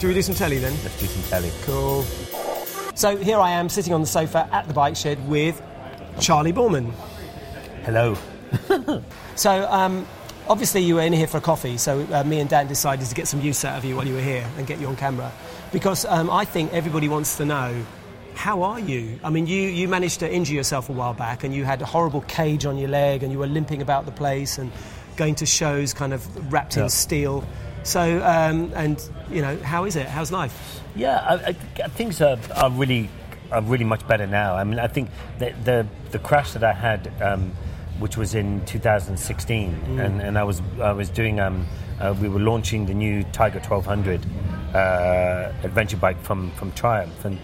Do we do some telly then? Let's do some telly. Cool. So here I am sitting on the sofa at the bike shed with Charlie Borman. Hello. So obviously you were in here for a coffee, so me and Dan decided to get some use out of you while you were here and get you on camera. Because I think everybody wants to know, how are you? I mean, you managed to injure yourself a while back and you had a horrible cage on your leg and you were limping about the place and going to shows kind of wrapped in steel. So, and, you know, how is it? How's life? Yeah, I things are really much better now. I mean, I think the crash that I had, which was in 2016, and I was doing, we were launching the new Tiger 1200 adventure bike from Triumph, and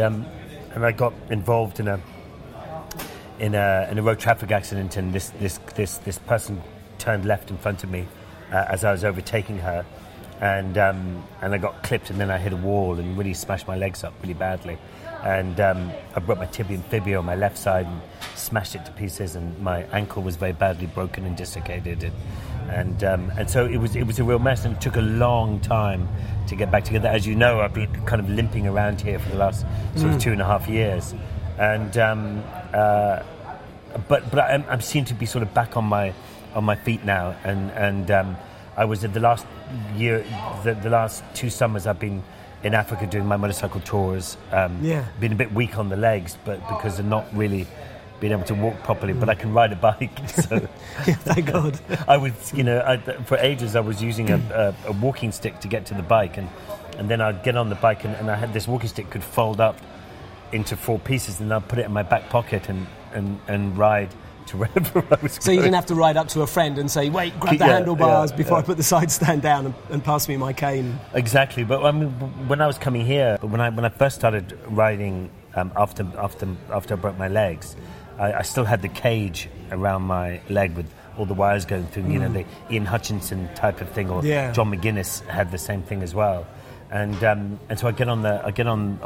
I got involved in a road traffic accident, and this person turned left in front of me. As I was overtaking her, and I got clipped, and then I hit a wall and really smashed my legs up really badly, and I broke my tibia on my left side and smashed it to pieces, and my ankle was very badly broken and dislocated, and so it was a real mess, and it took a long time to get back together. As you know, I've been kind of limping around here for the last sort of 2.5 years, and but I seem to be sort of back on my feet now, and I was at the last two summers I've been in Africa doing my motorcycle tours. Been a bit weak on the legs, but because I'm not really being able to walk properly, but I can ride a bike. So yeah, thank God. I was, you know, for ages I was using a walking stick to get to the bike, and then I'd get on the bike, and I had this walking stick could fold up into 4 pieces, and I'd put it in my back pocket and ride. So you didn't have to ride up to a friend and say, wait, grab the handlebars before I put the side stand down and pass me my cane. Exactly. But I mean, when I was coming here, when I first started riding after I broke my legs, I still had the cage around my leg with all the wires going through, you know, the Ian Hutchinson type of thing, or John McGuinness had the same thing as well. And so I get on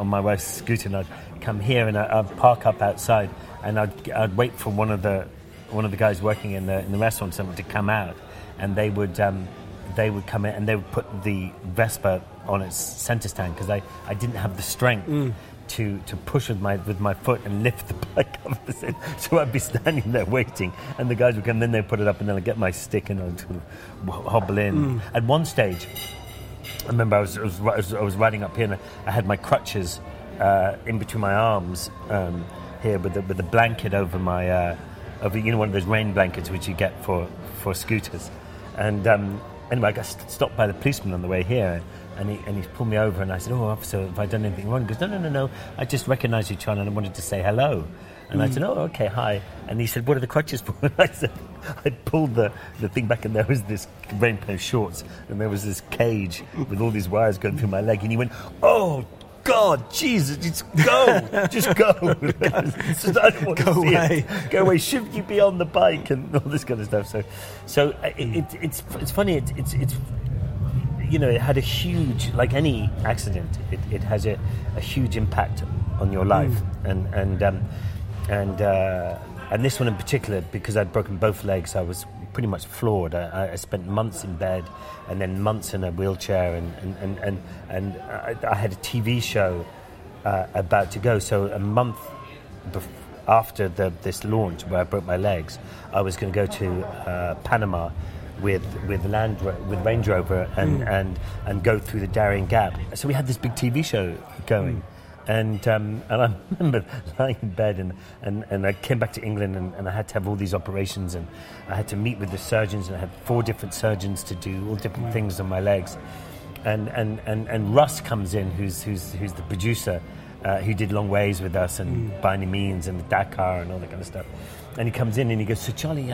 my wife's scooter, and I'd come here, and I'd park up outside, and I'd wait for one of the guys working in the restaurant, someone to come out, and they would come in and they would put the Vespa on its center stand, because I didn't have the strength to push with my foot and lift the bike up. So I'd be standing there waiting, and the guys would come, and then they'd put it up, and then I'd get my stick and I'd sort of hobble in. At one stage, I remember I was riding up here, and I had my crutches in between my arms here, with the blanket over my you know, one of those rain blankets which you get for scooters. And anyway, I got stopped by the policeman on the way here, and he pulled me over, and I said, "Oh, officer, have I done anything wrong?" He goes, No. I just recognised you, Charlie, and I wanted to say hello." And I said, "Oh, okay, hi." And he said, "What are the crutches for?" And I said, I pulled the thing back, and there was this rain pair of shorts, and there was this cage with all these wires going through my leg. And he went, "Oh, God, Jesus, just go. Just go. I don't want to see away. It. Go away. Should you be on the bike?" And all this kind of stuff. So it's funny. It's you know, it had a huge, like any accident, it has a huge impact on your life. And this one in particular, because I'd broken both legs, I was pretty much floored. I spent months in bed, and then months in a wheelchair, and I had a TV show about to go. So a month after this launch, where I broke my legs, I was going to go to Panama with Range Rover and go through the Darien Gap. So we had this big TV show going. And I remember lying in bed, and I came back to England, and I had to have all these operations, and I had to meet with the surgeons, and I had 4 different surgeons to do all different things on my legs, and Russ comes in, who's the producer, who did Long Ways with us, and By Any Means, and the Dakar, and all that kind of stuff, and he comes in and he goes, "So Charlie,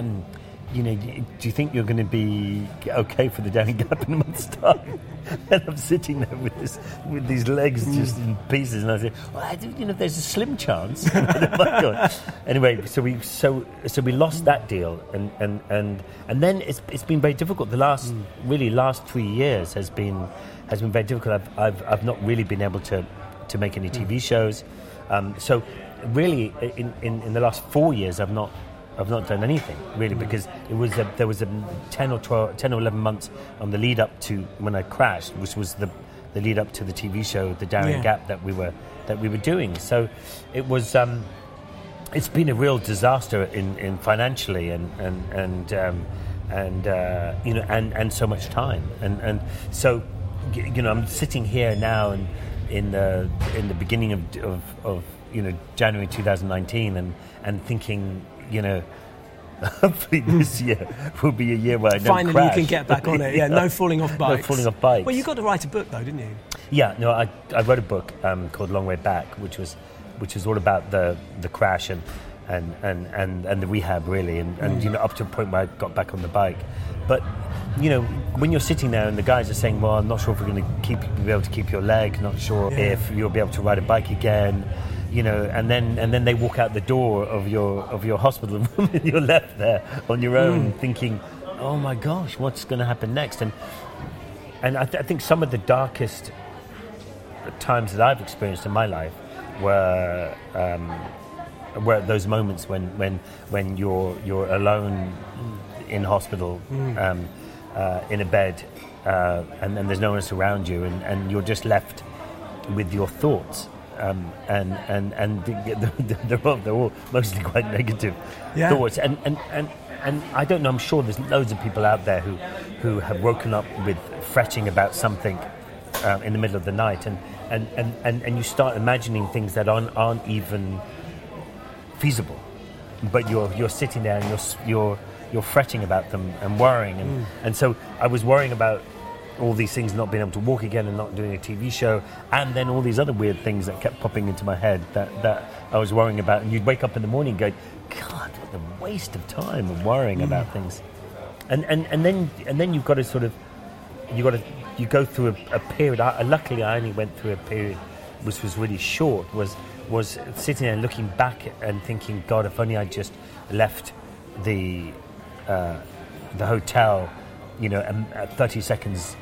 you know, do you think you're going to be okay for the Darien Gap in a month's time?" And I'm sitting there with these legs just in pieces, and I said, "Well, I do, you know, there's a slim chance." Anyway, so we lost that deal, and then it's been very difficult. The last 3 years has been very difficult. I've not really been able to make any TV shows. So really, in the last 4 years, I've not done anything really, because it was there was a 10 or 11 months on the lead up to when I crashed, which was the the lead up to the TV show, the Darien Gap that we were doing. So it was it's been a real disaster in financially and so much time and so you know I'm sitting here now and in the beginning of you know January 2019 and thinking you know. Hopefully this year will be a year where I don't finally crash. You can get back on it. Yeah, no falling off bikes. No falling off bikes. Well, you got to write a book though, didn't you? Yeah, no, I wrote a book called Long Way Back, which was all about the crash and the rehab really, and you know up to a point where I got back on the bike. But you know when you're sitting there and the guys are saying, well, I'm not sure if we're going to be able to keep your leg, not sure if you'll be able to ride a bike again. You know, and then they walk out the door of your hospital room, and you're left there on your own, thinking, "Oh my gosh, what's going to happen next?" And I think some of the darkest times that I've experienced in my life were those moments when you're alone in hospital, in a bed, and then there's no one else around you, and you're just left with your thoughts. And they're all mostly quite negative thoughts. And I don't know. I'm sure there's loads of people out there who have woken up with fretting about something in the middle of the night, and you start imagining things that aren't even feasible. But you're sitting there and you're fretting about them and worrying, and so I was worrying about all these things, not being able to walk again and not doing a TV show, and then all these other weird things that kept popping into my head that I was worrying about. And you'd wake up in the morning and go, God, what a waste of time of worrying about things. And then you've got to sort of, you go through a period. Luckily, I only went through a period which was really short, was sitting there and looking back and thinking, God, if only I just left the hotel, you know, 30 seconds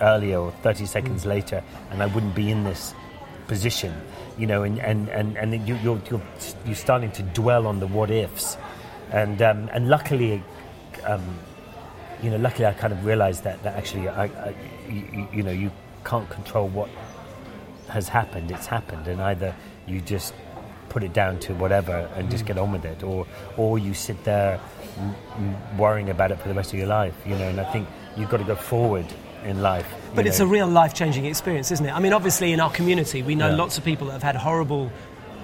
earlier or 30 seconds later, and I wouldn't be in this position, you know, and you're starting to dwell on the what ifs, and luckily, you know, I kind of realised that actually, I you can't control what has happened. It's happened, and either you just put it down to whatever and just get on with it, or you sit there worrying about it for the rest of your life, you know. And I think you've got to go forward in life. But it's a real life-changing experience, isn't it? I mean, obviously in our community we know lots of people that have had horrible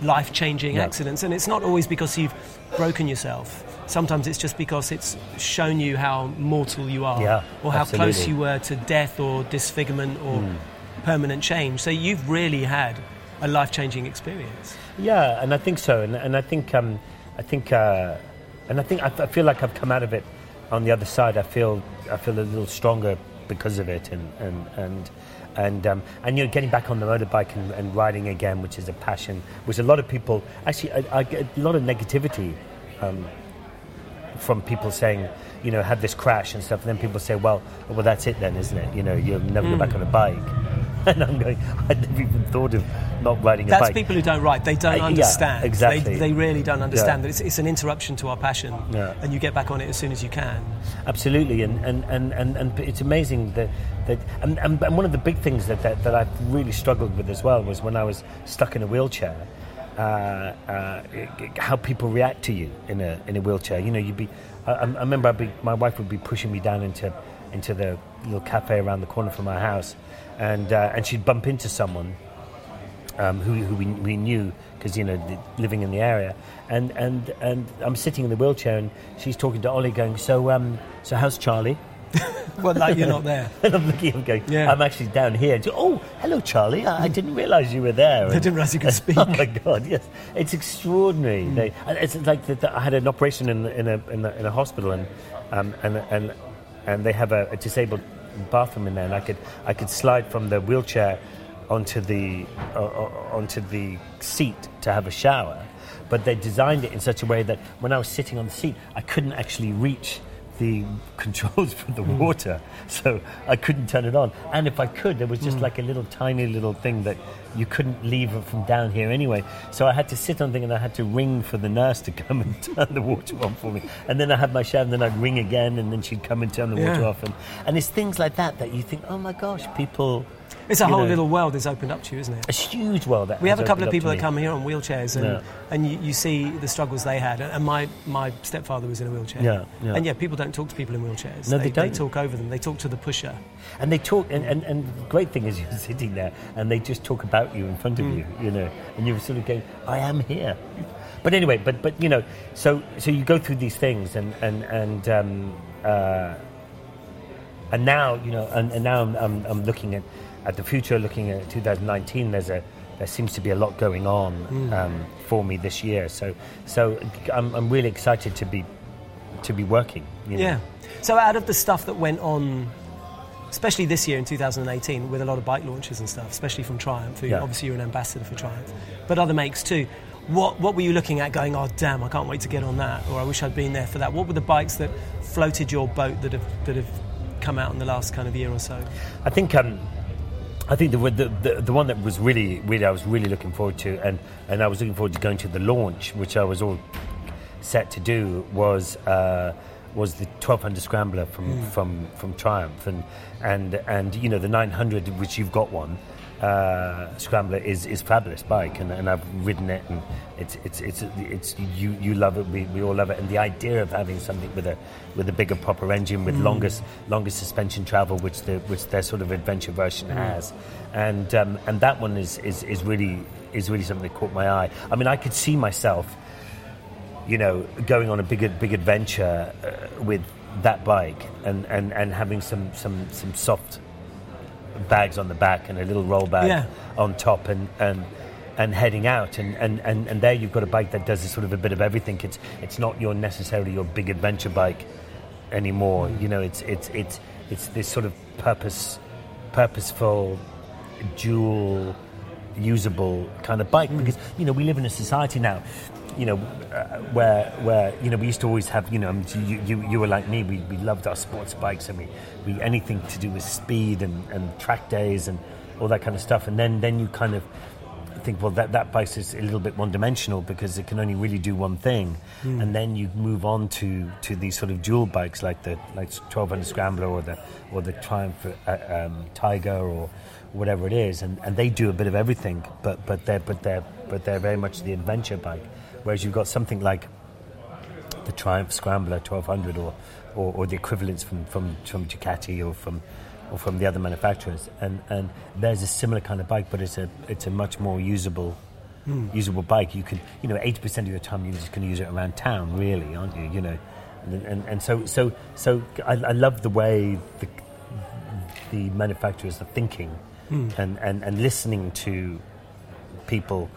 life-changing accidents, and it's not always because you've broken yourself. Sometimes it's just because it's shown you how mortal you are, or how close you were to death or disfigurement or permanent change. So you've really had a life-changing experience. Yeah, and I think so, and I feel like I've come out of it on the other side. I feel a little stronger because of it, and you know, getting back on the motorbike and riding again, which is a passion, which a lot of people actually, I get a lot of negativity from people saying, you know, had this crash and stuff, and then people say, well, that's it then, isn't it? You know, you'll never go back on a bike. And I'm going, I'd never even thought of not riding a bike. That's people who don't ride. They don't understand. Yeah, exactly. They really don't understand that it's an interruption to our passion, and you get back on it as soon as you can. Absolutely, and it's amazing that and one of the big things that I've really struggled with as well was when I was stuck in a wheelchair, how people react to you in a wheelchair. You know, I remember my wife would be pushing me down into the little cafe around the corner from my house, and she'd bump into someone who we knew, because you know, living in the area, and I'm sitting in the wheelchair and she's talking to Ollie, going, so how's Charlie? Well, like, you're not there. And I'm looking and going, I'm actually down here. Oh, hello, Charlie. I didn't realise you were there. I didn't realise you could speak. Oh, my God, yes. It's extraordinary. It's like I had an operation in a hospital, and they have a disabled bathroom in there, and I could slide from the wheelchair onto the seat to have a shower, but they designed it in such a way that when I was sitting on the seat, I couldn't actually reach the controls for the water, so I couldn't turn it on. And if I could, there was just like a little tiny little thing that you couldn't leave from down here anyway. So I had to sit on thing, and I had to ring for the nurse to come and turn the water on for me. And then I had my shower, and then I'd ring again, and then she'd come and turn the water off. And it's things like that you think, oh my gosh, people. It's a whole little world that's opened up to you, isn't it? A huge world. That we have a couple of people that come here on wheelchairs, and you see the struggles they had. And my stepfather was in a wheelchair. Yeah. And people don't talk to people in wheelchairs. No, they don't. They talk over them. They talk to the pusher. And they talk. And the great thing is you're sitting there, and they just talk about you in front of you, and you're sort of going, "I am here." But anyway, but so you go through these things, and now now I'm looking at the future, looking at 2019. There seems to be a lot going on for me this year. So I'm really excited to be working. Yeah. So out of the stuff that went on, especially this year in 2018, with a lot of bike launches and stuff, especially from Triumph, who obviously you're an ambassador for Triumph, but other makes too. What were you looking at going, oh, damn, I can't wait to get on that, or I wish I'd been there for that? What were the bikes that floated your boat that have come out in the last kind of year or so? I think the one that was really I was really looking forward to, and I was looking forward to going to the launch, which I was all set to do, was the 1200 Scrambler from Triumph, and the 900, which you've got one. Scrambler is fabulous bike, and I've ridden it, and it's you love it. We all love it, and the idea of having something with a bigger proper engine, with longer suspension travel, which their sort of adventure version has, and that one is really something that caught my eye. I mean, I could see myself, going on a big adventure with that bike, and having some soft bags on the back and a little roll bag on top, and heading out, and there you've got a bike that does a sort of a bit of everything. It's not necessarily your big adventure bike anymore. It's this sort of purposeful, dual, usable kind of bike, because we live in a society now, where we used to always have, you were like me, we loved our sports bikes, and we anything to do with speed and track days and all that kind of stuff, and then you kind of think, well, that bike is a little bit one-dimensional because it can only really do one thing, and then you move on to these sort of dual bikes like 1200 Scrambler or the Triumph Tiger or whatever it is, and they do a bit of everything, but they're very much the adventure bike. Whereas you've got something like the Triumph Scrambler 1200 or the equivalents from Ducati or from the other manufacturers, and there's a similar kind of bike, but it's a much more usable bike. You can 80% of your time you're just going to use it around town, really, aren't you? So I love the way the manufacturers are thinking and listening to people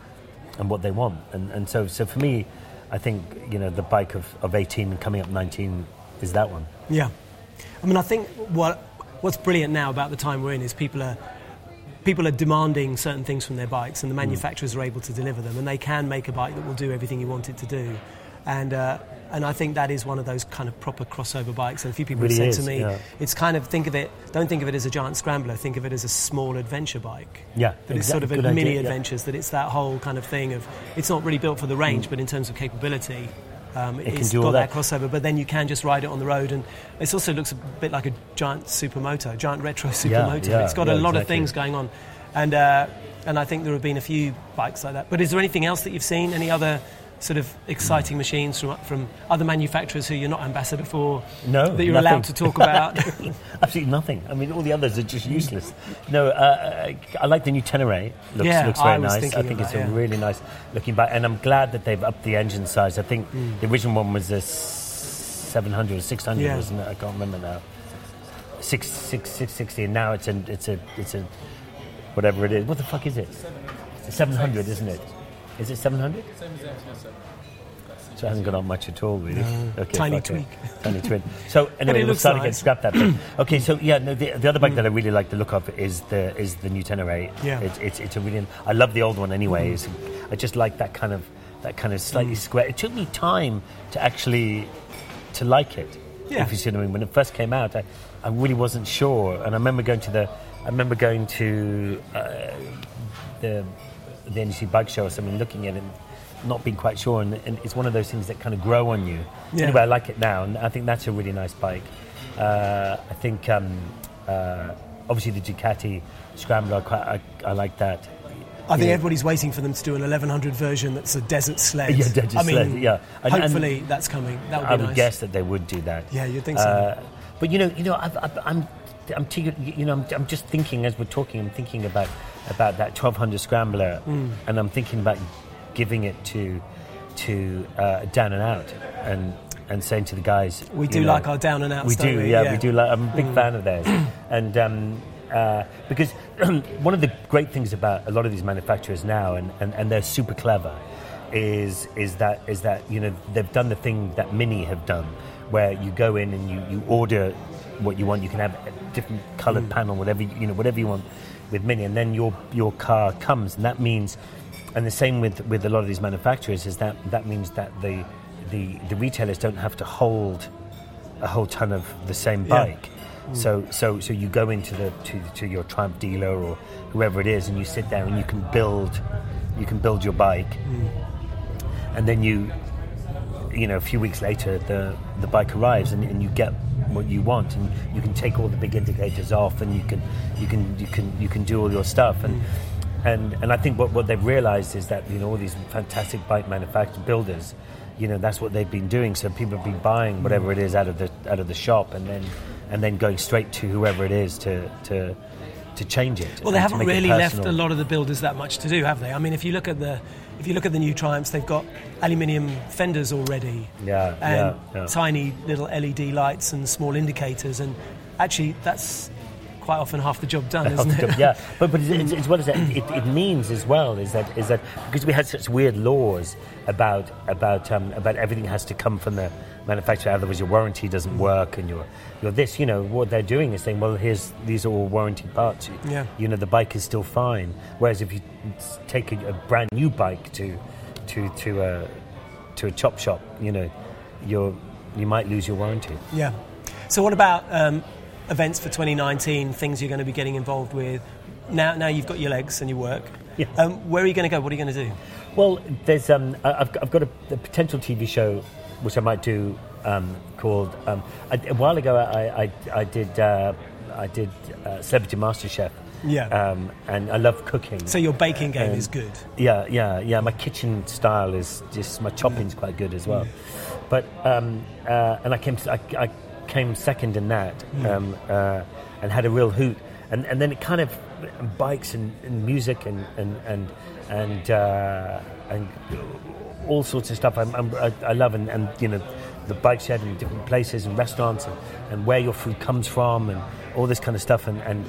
and what they want, and so for me, I think the bike of 18 and coming up 19 is that one. Yeah, I mean, I think what's brilliant now about the time we're in is people are demanding certain things from their bikes, and the manufacturers are able to deliver them, and they can make a bike that will do everything you want it to do, and I think that is one of those kind of proper crossover bikes. And a few people really have said to me, it's kind of, don't think of it as a giant scrambler, think of it as a small adventure bike. Yeah, that it's sort of a mini adventures, that it's that whole kind of thing of, it's not really built for the range, but in terms of capability, it's got that crossover, but then you can just ride it on the road, and it also looks a bit like a giant retro supermoto. It's got a lot of things going on, and I think there have been a few bikes like that. But is there anything else that you've seen, any other sort of exciting machines from other manufacturers who you're not ambassador for? No, that you're nothing allowed to talk about? Absolutely nothing. I mean, all the others are just useless. No, I like the new Tenere. Looks very nice. I think it's a really nice looking bike, and I'm glad that they've upped the engine size. I think the original one was a 700 or 600, wasn't it? I can't remember now. 660, and now it's a whatever it is. What the fuck is it? 700, isn't it? Is it 700? Same as the XM7. So it hasn't gone on much at all, really. No. Okay, tiny tweak. Tiny twin. So anyway, we're starting to scrap that bit. Okay, so the other bike that I really like the look of is the new Tenere. Yeah. It's a really. I love the old one anyway. I just like that kind of slightly square. It took me time to actually to like it. Yeah. If you see what I mean, when it first came out, I really wasn't sure, and I remember going to the NEC bike show or something, looking at it and not being quite sure, and it's one of those things that kind of grow on you. Yeah. Anyway, I like it now, and I think that's a really nice bike. I think obviously the Ducati Scrambler, I like that. I think everybody's waiting for them to do an 1100 version that's a desert sled. Yeah, desert sled, yeah. And, hopefully that's coming. That would be nice. I would guess that they would do that. Yeah, you'd think so. But you know, I'm just thinking as we're talking. I'm thinking about that 1200 Scrambler, and I'm thinking about giving it to Down and Out, and saying to the guys, we do like our Down and Outs. We do like. I'm a big fan of theirs, and. Because one of the great things about a lot of these manufacturers now, and they're super clever, is that they've done the thing that Mini have done, where you go in and you order what you want. You can have a different coloured panel, whatever you want with Mini, and then your car comes, and that means, and the same with a lot of these manufacturers is that means that the retailers don't have to hold a whole ton of the same bike. So you go into to your Triumph dealer or whoever it is, and you sit there and you can build your bike, and then a few weeks later the bike arrives and you get what you want, and you can take all the big indicators off, and you can do all your stuff, and I think what they've realised is that all these fantastic bike manufacturer builders, that's what they've been doing. So people have been buying whatever it is out of the shop, and then going straight to whoever it is to change it. Well, they haven't really left a lot of the builders that much to do, have they? I mean, if you look at the new Triumphs, they've got aluminium fenders already, tiny little LED lights and small indicators, and actually that's quite often half the job done, isn't it? Yeah, but as well as that, it means as well is that because we had such weird laws about everything has to come from the manufacturer, otherwise your warranty doesn't work, and you're this, what they're doing is saying, well, these are all warranty parts. Yeah. The bike is still fine. Whereas if you take a brand new bike to a chop shop, you might lose your warranty. Yeah. So what about events for 2019? Things you're going to be getting involved with? Now you've got your legs and your work. Yeah. Where are you going to go? What are you going to do? Well, there's I've got a potential TV show which I might do, called... a while ago, I did Celebrity MasterChef. Yeah. And I love cooking. So your baking game is good. Yeah. My kitchen style is just... My chopping's quite good as well. Yeah. But... and I came second in that, and had a real hoot. And then it kind of... Bikes and music and all sorts of stuff I love, and the Bikeshed and different places and restaurants and where your food comes from and all this kind of stuff, and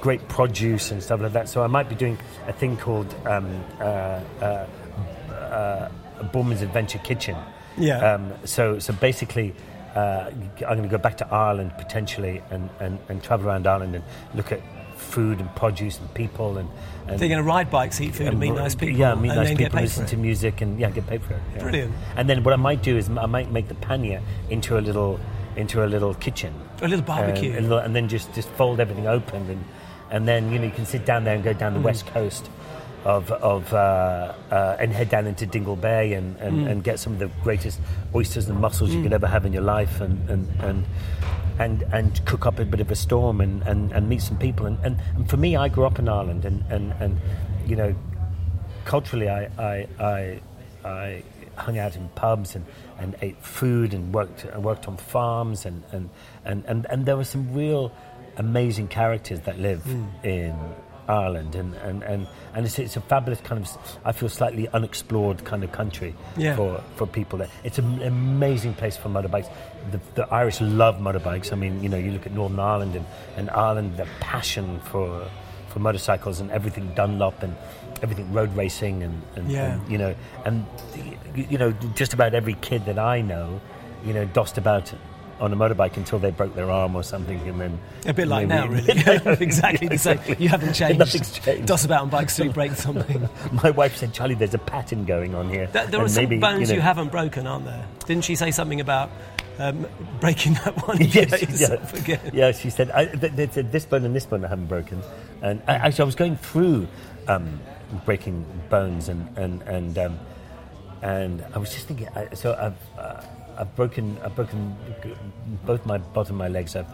great produce and stuff like that. So I might be doing a thing called Borman's Adventure Kitchen. Yeah. So basically, I'm going to go back to Ireland potentially and travel around Ireland and look at food and produce and people, and they're going to ride bikes, eat food, and meet nice people. Yeah, meet nice people, listen to music, and get paid for it. Yeah. Brilliant. And then what I might do is I might make the pannier into a little kitchen, a little barbecue, and then just fold everything open, and then you can sit down there and go down the west coast of and head down into Dingle Bay and get some of the greatest oysters and mussels you could ever have in your life, and cook up a bit of a storm and meet some people. And for me, I grew up in Ireland, and culturally I hung out in pubs and ate food and worked on farms, and there were some real amazing characters that live in Ireland, and it's a fabulous kind of, I feel, slightly unexplored kind of country for people there. It's an amazing place for motorbikes. The Irish love motorbikes. I mean, you look at Northern Ireland and Ireland, the passion for motorcycles and everything Dunlop and everything road racing and just about every kid that I know, dossed about on a motorbike until they broke their arm or something, and then a bit like now, really. Exactly the same. You haven't changed. Nothing's changed. Doss about on bikes till you break something. My wife said, "Charlie, there's a pattern going on here. There are some bones you haven't broken, aren't there?" Didn't she say something about breaking that one? Yeah, she said, "This bone and this bone I haven't broken." And actually, I was going through breaking bones, and I was just thinking. I've broken both my bottom of my legs. I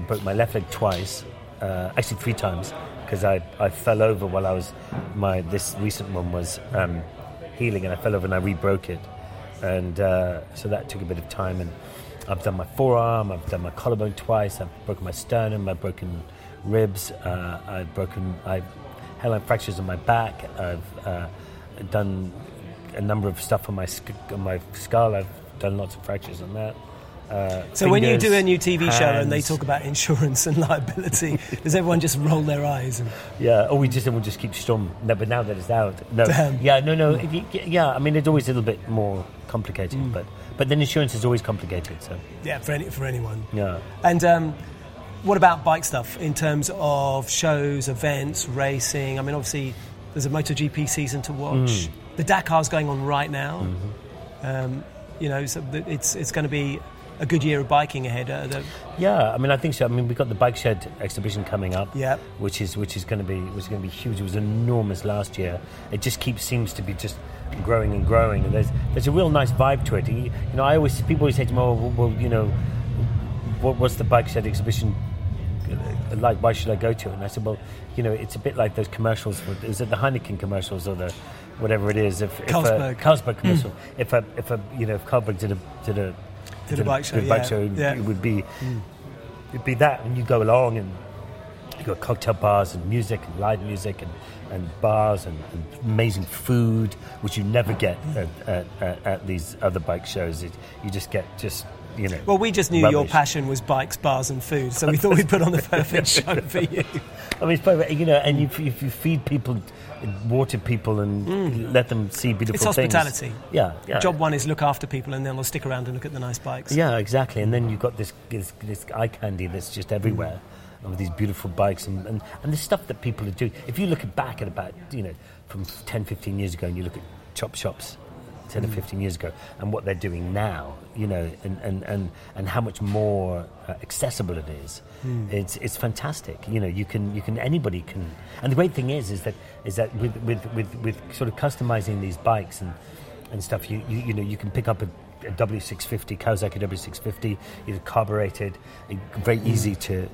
broke my left leg twice. actually three times, because I fell over while I was, this recent one was healing, and I fell over and I re-broke it. And so that took a bit of time, and I've done my forearm, I've done my collarbone twice, I've broken my sternum, I've broken ribs, I've headline fractures in my back, I've done a number of stuff on my skull, I've done lots of fractures on that. So fingers, when you do a new TV show and they talk about insurance and liability, does everyone just roll their eyes? Yeah, we'll just keep storming. No, but now that it's out, no. Damn. Yeah, no. Yeah, I mean, it's always a little bit more complicated, but then insurance is always complicated. So yeah, for anyone. Yeah. And what about bike stuff in terms of shows, events, racing? I mean, obviously there's a MotoGP season to watch. Mm. The Dakar's going on right now. Mm-hmm. So it's going to be a good year of biking ahead. Yeah, I mean, I think so. I mean, we've got the Bikeshed exhibition coming up, yep, which is going to be huge. It was enormous last year. It just seems to be growing and growing. And there's a real nice vibe to it. People always say to me, what's the Bikeshed exhibition like? Why should I go to it? And I said, it's a bit like those commercials. Is it the Heineken commercials or the whatever it is? Carlsberg commercial. If Carlsberg did a bike show, it'd be that, and you go along and you got cocktail bars and music and live music and bars and amazing food, which you never get at these other bike shows. You just get Well, we just knew rubbish. Your passion was bikes, bars, and food, so we thought we'd put on the perfect show for you. I mean, it's perfect, and if you feed people, water people, and let them see beautiful things. It's hospitality. Yeah. Job one is look after people, and then we'll stick around and look at the nice bikes. Yeah, exactly. And then you've got this eye candy that's just everywhere, with these beautiful bikes and the stuff that people are doing. If you look back at about from 10, 15 years ago, and you look at chop shops. 10 or 15 years ago, and what they're doing now, and how much more accessible it is. It's fantastic. Anybody can. And the great thing is that with sort of customizing these bikes and stuff, you can pick up a W650, Kawasaki W650, carbureted, very easy to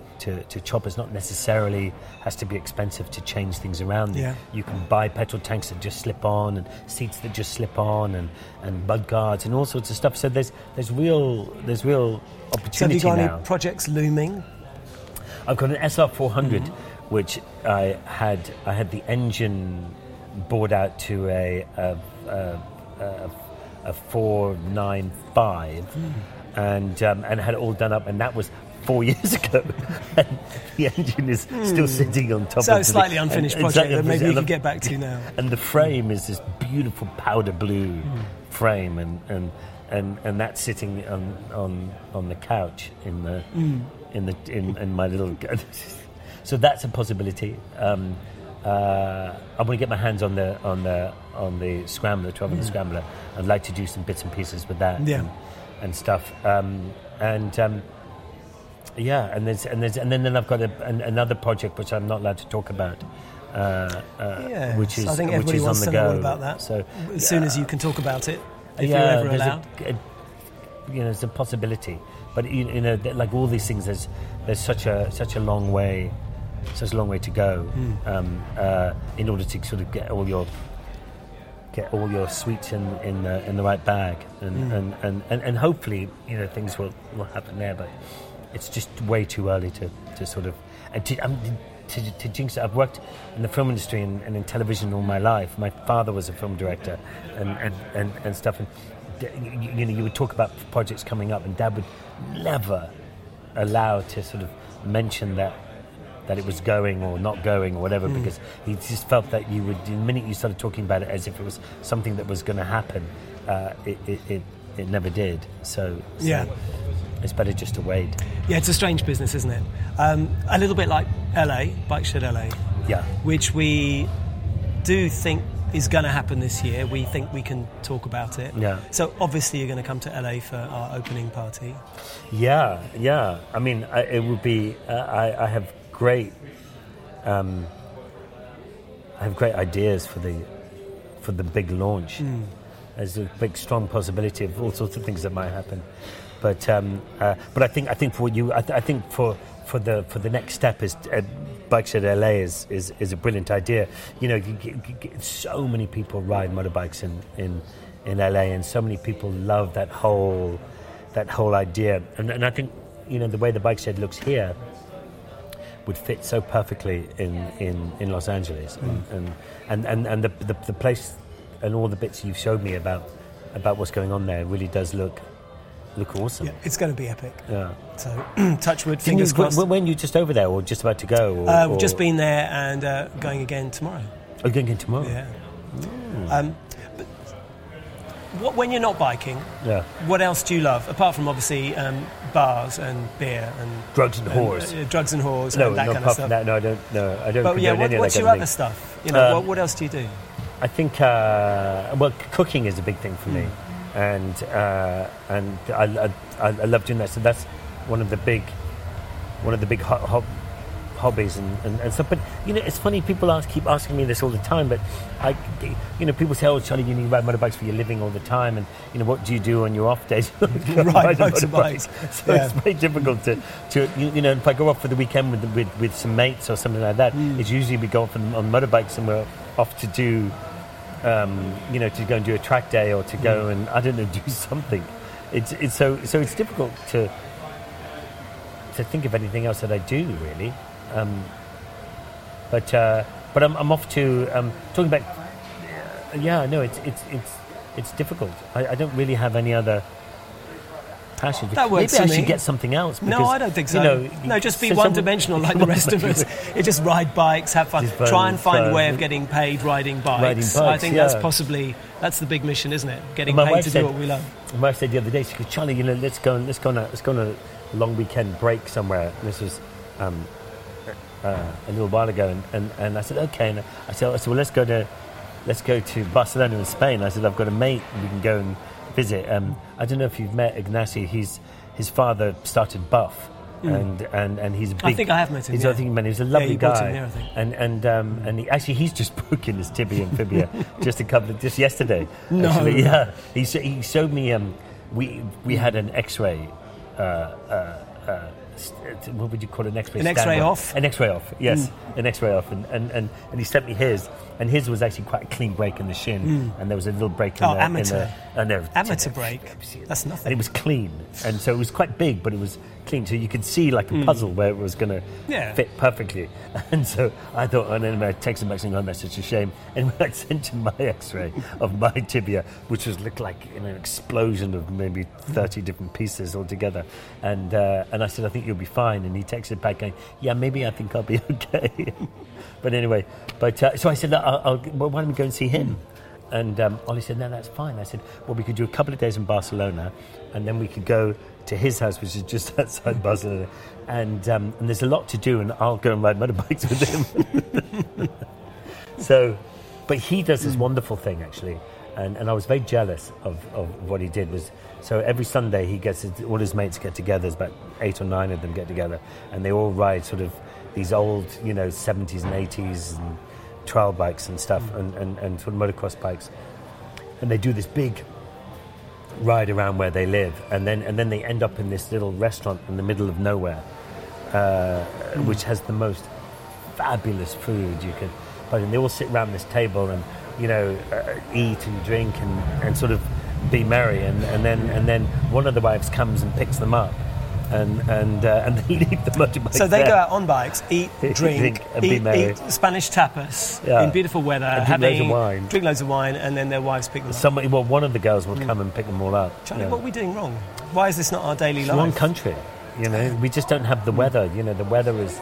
chop. It's not necessarily has to be expensive to change things around. Yeah. You can buy petrol tanks that just slip on, and seats that just slip on, and mud guards, and all sorts of stuff. So there's real opportunity now. So have you got any projects looming? I've got an SR400, which I had the engine bored out to a 495, and had it all done up, and that was 4 years ago. And the engine is still sitting on top. So of it. So slightly unfinished project that maybe you can get back to now. And the frame is this beautiful powder blue frame, and that's sitting on the couch in my little. So that's a possibility. I want to get my hands on the Scrambler, 1200 Scrambler. I'd like to do some bits and pieces with that, and stuff. And then I've got another project which I'm not allowed to talk about, which is which is on the go. About that. So as soon as you can talk about it, if you're ever allowed, it's a possibility. But like all these things, there's such a long way. So it's a long way to go in order to sort of get all your sweets in the right bag, and hopefully things will happen there. But it's just way too early to jinx it. I've worked in the film industry and in television all my life. My father was a film director and stuff. And you would talk about projects coming up, and Dad would never allow to sort of mention that it was going or not going or whatever, because he just felt that you would, the minute you started talking about it as if it was something that was going to happen, it never did. So it's better just to wait. Yeah, it's a strange business, isn't it? A little bit like LA, Bikeshed LA, which we do think is going to happen this year. We think we can talk about it. Yeah. So obviously you're going to come to LA for our opening party. Yeah. I mean, it would be. I have great. I have great ideas for the big launch. There's a big, strong possibility of all sorts of things that might happen. But I think for you, I think for for the next step is Bikeshed LA is a brilliant idea. You know, so many people ride motorbikes in LA, and so many people love that whole idea. And I think, you know, the way the Bikeshed looks here would fit so perfectly in Los Angeles, and the place and all the bits you've showed me about what's going on there really does look awesome. Yeah, it's going to be epic. Yeah. So, touch wood, fingers crossed. When you just over there, or just about to go? Or, we've just been there and going again tomorrow. Oh, going again tomorrow? Yeah. But when you're not biking, what else do you love? Apart from, obviously, bars and beer and... Drugs and whores. Drugs and whores and that kind of stuff. No, I don't know. But, yeah, what's your other stuff? You know, what else do you do? I think, cooking is a big thing for me. And I love doing that. So that's one of the big hobbies and stuff. But you know, it's funny. People keep asking me this all the time. But people say, "Oh, Charlie, you need to ride motorbikes for your living all the time." And you know, what do you do on your off days? Ride motorbikes. So it's very difficult to if I go off for the weekend with some mates or something like that, it's usually we go off on motorbikes and we're off to do. To go and do a track day, or to go and do something. It's so it's difficult to think of anything else that I do really. But I'm off to talking about. Yeah, no, it's difficult. I don't really have any other passion. That works. Maybe I should get something else. Because, no, I don't think so. Just be one-dimensional like the rest of us. You just ride bikes, have fun, try and find a way of getting paid riding bikes. I think that's the big mission, isn't it? Getting paid to do what we love. My wife said the other day, she goes, "Charlie, let's go on a long weekend break somewhere." And this was a little while ago, and I said okay, and I said well let's go to Barcelona in Spain. I said I've got a mate, we can go and visit. I don't know if you've met Ignasi. His father started Buff, and he's a big... I think I have met him. I think he's a lovely guy. Him there, I think. And he's just broken his tibia and fibula just yesterday. No. Actually, yeah. He showed me. We had an X-ray. What would you call an X-ray? An X-ray off. An X-ray off. Yes, an X-ray off. And he sent me his. And his was actually quite a clean break in the shin, and there was a little break in amateur break. That's nothing. And it was clean, and so it was quite big, but it was clean, so you could see like a puzzle where it was going to fit perfectly. And so I thought, and then I texted him back saying, "Oh, that's such a shame." And when I sent him my X-ray of my tibia, which looked like an explosion of maybe 30 different pieces all together, and I said, "I think you'll be fine." And he texted back going, "Yeah, maybe I think I'll be okay." But anyway, so I said, why don't we go and see him? And Ollie said, "No, that's fine." I said, "Well, we could do a couple of days in Barcelona, and then we could go to his house, which is just outside Barcelona. And there's a lot to do, and I'll go and ride motorbikes with him." So, but he does this wonderful thing actually, and I was very jealous of what he did. So every Sunday he gets all his mates get together. There's about 8 or 9 of them get together, and they all ride sort of these old, 70s and 80s and trail bikes and stuff, and sort of motocross bikes, and they do this big ride around where they live, and then they end up in this little restaurant in the middle of nowhere, which has the most fabulous food you could. And they all sit around this table and eat and drink and sort of be merry, and then one of the wives comes and picks them up. And they leave the motorbike. So they go out on bikes, eat, drink and be merry. Eat Spanish tapas in beautiful weather, and drink loads of wine, and then their wives pick them up. One of the girls will come and pick them all up. Charlie, what are we doing wrong? Why is this not our daily life? One country, we just don't have the weather. The weather is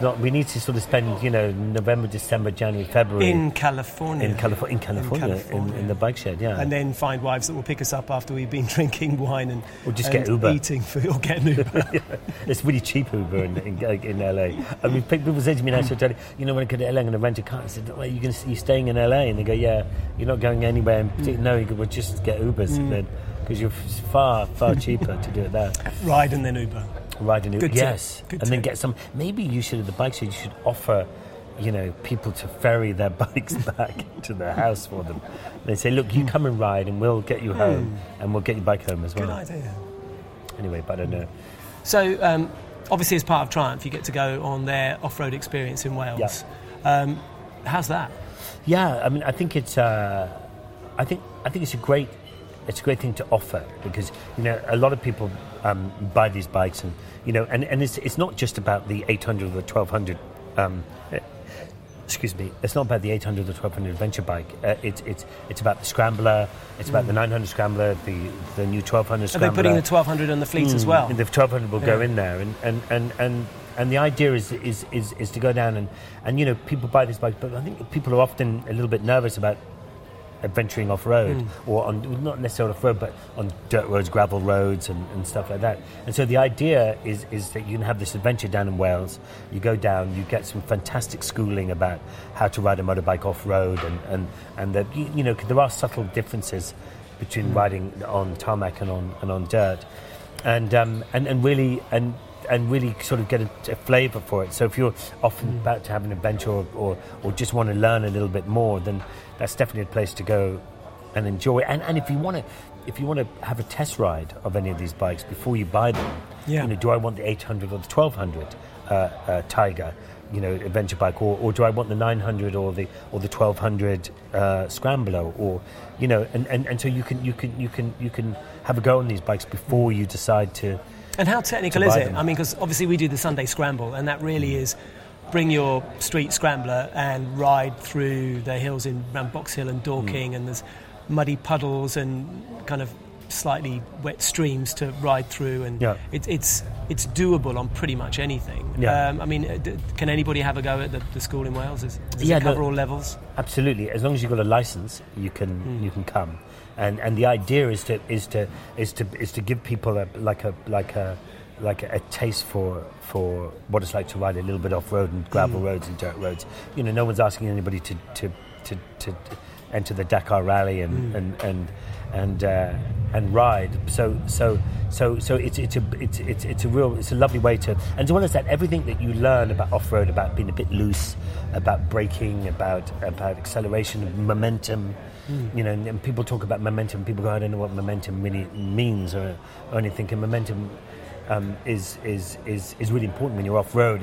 not. We need to sort of spend, November, December, January, February in California, in the Bikeshed, and then find wives that will pick us up after we've been drinking wine and or just get Uber, eating food, or get an Uber. It's really cheap Uber in LA. I mean, people say to me, "When I go to LA, I'm going to rent a car." I said, "Well, you're staying in LA?" And they go, "Yeah, you're not going anywhere." No, you go, "Well, just get Ubers," because you're far, far cheaper to do it there. Ride and then Uber. Riding it, yes, and then get some. Maybe you should, at the bike shed, you should offer, people to ferry their bikes back to their house for them. And they say, "Look, you come and ride, and we'll get you home, and we'll get your bike home as well." Good idea. Anyway, but I don't know. So obviously as part of Triumph, you get to go on their off-road experience in Wales. Yeah. How's that? Yeah, I mean, I think it's, I think it's a great, thing to offer, because you know a lot of people buy these bikes, and you know, and it's not just about the 800 or the 1200. Excuse me, it's not about the 800 or 1200 adventure bike. It's about the Scrambler. It's about the 900 Scrambler, the new 1200 Scrambler. Are they putting the 1200 in the fleet as well? The 1200 will go in there, and the idea is to go down and you know, people buy this bike, but I think people are often a little bit nervous about adventuring off road or on, not necessarily off road, but on dirt roads, gravel roads, and stuff like that. And so the idea is that you can have this adventure down in Wales. You go down, you get some fantastic schooling about how to ride a motorbike off road, and that you know there are subtle differences between riding on tarmac and on dirt, and really sort of get a flavour for it. So if you're often about to have an adventure or just want to learn a little bit more, then that's definitely a place to go and enjoy. And if you want to have a test ride of any of these bikes before you buy them, you know, do I want the 800 or the 1200 Tiger, you know, adventure bike, or do I want the 900 or the 1200 Scrambler, or you know, and so you can have a go on these bikes before you decide to. And how technical is it? I mean, because obviously we do the Sunday Scramble, and that really is bring your street scrambler and ride through the hills around Box Hill and Dorking, and there's muddy puddles and kind of slightly wet streams to ride through, and it's doable on pretty much anything. I mean, can anybody have a go at the school in Wales? Does it cover all levels? Absolutely, as long as you've got a license, you can come. And the idea is to give people a taste for what it's like to ride a little bit off road and gravel roads and dirt roads. You know, no one's asking anybody to enter the Dakar Rally and ride. So it's a lovely way to, and as well as that, everything that you learn about off road, about being a bit loose, about braking, about acceleration, momentum. You know, and people talk about momentum. People go, I don't know what momentum really means or anything. And momentum is really important when you're off road.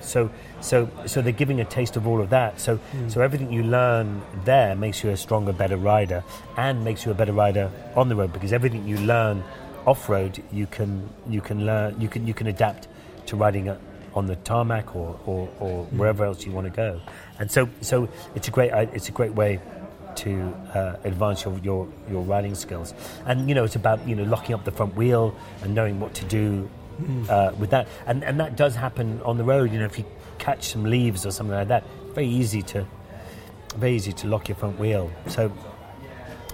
So they're giving a taste of all of that. So everything you learn there makes you a stronger, better rider, and makes you a better rider on the road, because everything you learn off road, you can adapt to riding on the tarmac or wherever else you want to go. And so it's a great way to advance your riding skills. And you know, it's about, you know, locking up the front wheel and knowing what to do with that. And that does happen on the road. You know, if you catch some leaves or something like that, very easy to lock your front wheel. So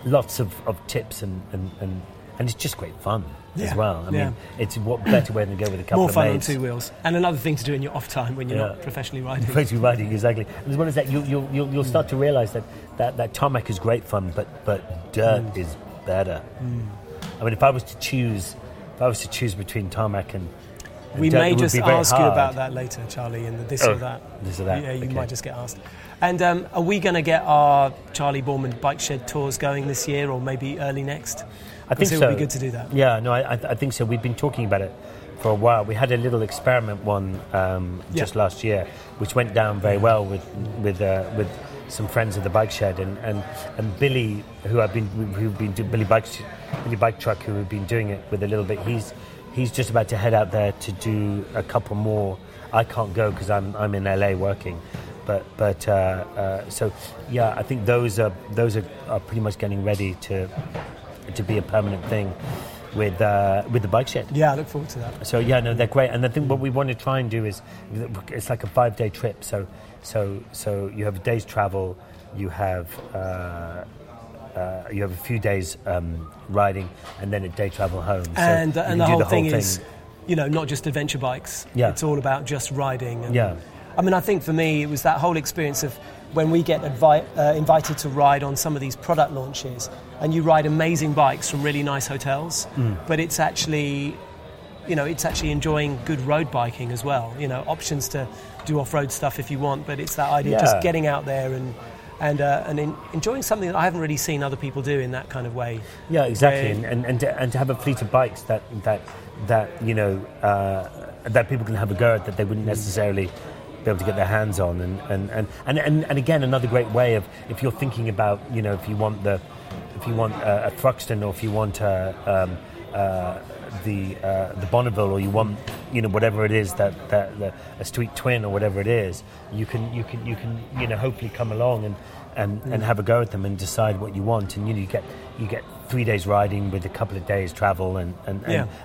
lots of tips and it's just great fun as well. I mean, it's what better way than go with a couple of mates. More fun on two wheels. And another thing to do in your off time when you're not professionally riding. Exactly. And as well as that, you'll start to realise that tarmac is great fun, but dirt is better. I mean, if I was to choose between tarmac and we dirt, may just ask you about that later, Charlie, in the this or that. Yeah, you might just get asked. And are we going to get our Charlie Borman Bikeshed tours going this year, or maybe early next? I think so. It would be good to do that. Yeah, no, I think so. We've been talking about it for a while. We had a little experiment one just last year, which went down very well with some friends of the Bike Shed and Billy, who we've been doing it with a little bit. He's just about to head out there to do a couple more. I can't go because I'm in LA working. But I think those are pretty much getting ready to be a permanent thing with the Bike Shed. Yeah, I look forward to that. So yeah, no, they're great. And I think what we want to try and do is, it's like a 5-day trip. So you have a day's travel, you have a few days riding, and then a day travel home. And the whole thing is, you know, not just adventure bikes. Yeah. It's all about just riding. And I mean, I think for me, it was that whole experience of when we get invited to ride on some of these product launches, and you ride amazing bikes from really nice hotels, but it's actually, you know, enjoying good road biking as well. You know, options to do off-road stuff if you want, but it's that idea of just getting out there and enjoying something that I haven't really seen other people do in that kind of way. Yeah, exactly, and to have a fleet of bikes that you know. that people can have a go at that they wouldn't necessarily be able to get their hands on. And again, another great way of, if you're thinking about, you know, if you want a Thruxton, or if you want the Bonneville, or you want, you know, whatever it is that a Street Twin or whatever it is, you can you know, hopefully come along and have a go at them and decide what you want, and, you know, you get 3 days riding with a couple of days travel, and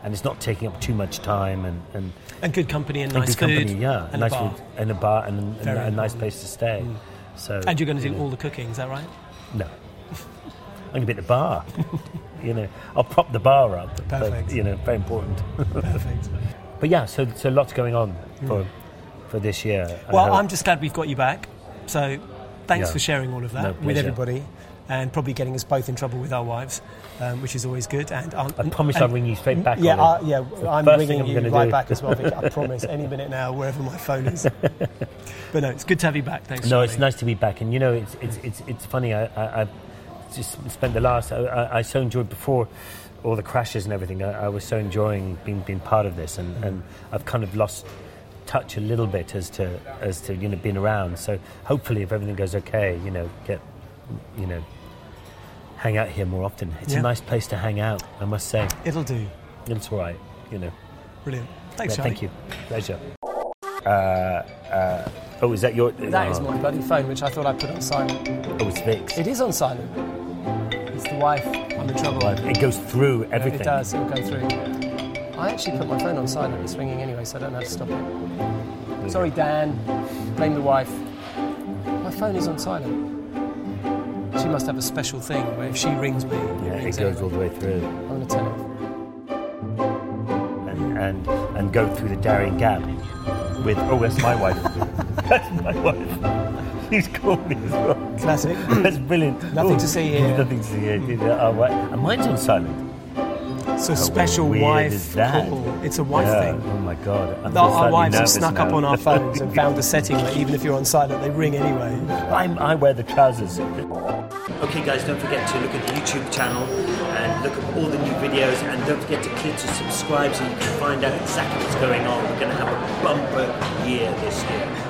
it's not taking up too much time, and good company, and nice food, and a bar and a nice place to stay. Mm. So, and you're going to do all the cooking, is that right? No, I'm going to be at the bar. You know, I'll prop the bar up. Perfect. But, you know, very important. Perfect. But yeah, so lots going on for this year. Well, I'm just glad we've got you back. So thanks for sharing all of that with everybody, and probably getting us both in trouble with our wives, which is always good. And I promise I'll ring you straight back. Yeah, I'm ringing you right back as well, Vic. I promise, any minute now, wherever my phone is. But no, it's good to have you back. Thanks. No, it's nice to be back, and you know, it's funny. I've just spent the last. I so enjoyed before all the crashes and everything. I was so enjoying being part of this, and I've kind of lost touch a little bit as to you know, being around. So hopefully, if everything goes okay, you know, hang out here more often. It's a nice place to hang out, I must say. It'll do. It's all right, you know. Brilliant. Thanks, Charlie. Thank you. Pleasure. Oh, is that your... That is my bloody phone, which I thought I put on silent. Oh, it's Vic's. It is on silent. It's the wife. I'm in trouble. It goes through everything. It does. It'll go through. I actually put my phone on silent. It's ringing anyway, so I don't know how to stop it. Okay. Sorry, Dan. Blame the wife. My phone is on silent. She must have a special thing where if she rings me... Yeah, it goes all the way through. I'm going to turn it off. And go through the Darien Gap with... Oh, that's my wife. That's my wife. She's called me as well. Classic. That's brilliant. Nothing to see here. Nothing to see here. And mine's on silent. It's a special wife call. It's a wife thing. Oh, my God. Our wives have snuck up on our phones and found a setting that even if you're on silent, they ring anyway. I wear the trousers. Okay, guys, don't forget to look at the YouTube channel and look at all the new videos, and don't forget to click to subscribe so you can find out exactly what's going on. We're going to have a bumper year this year.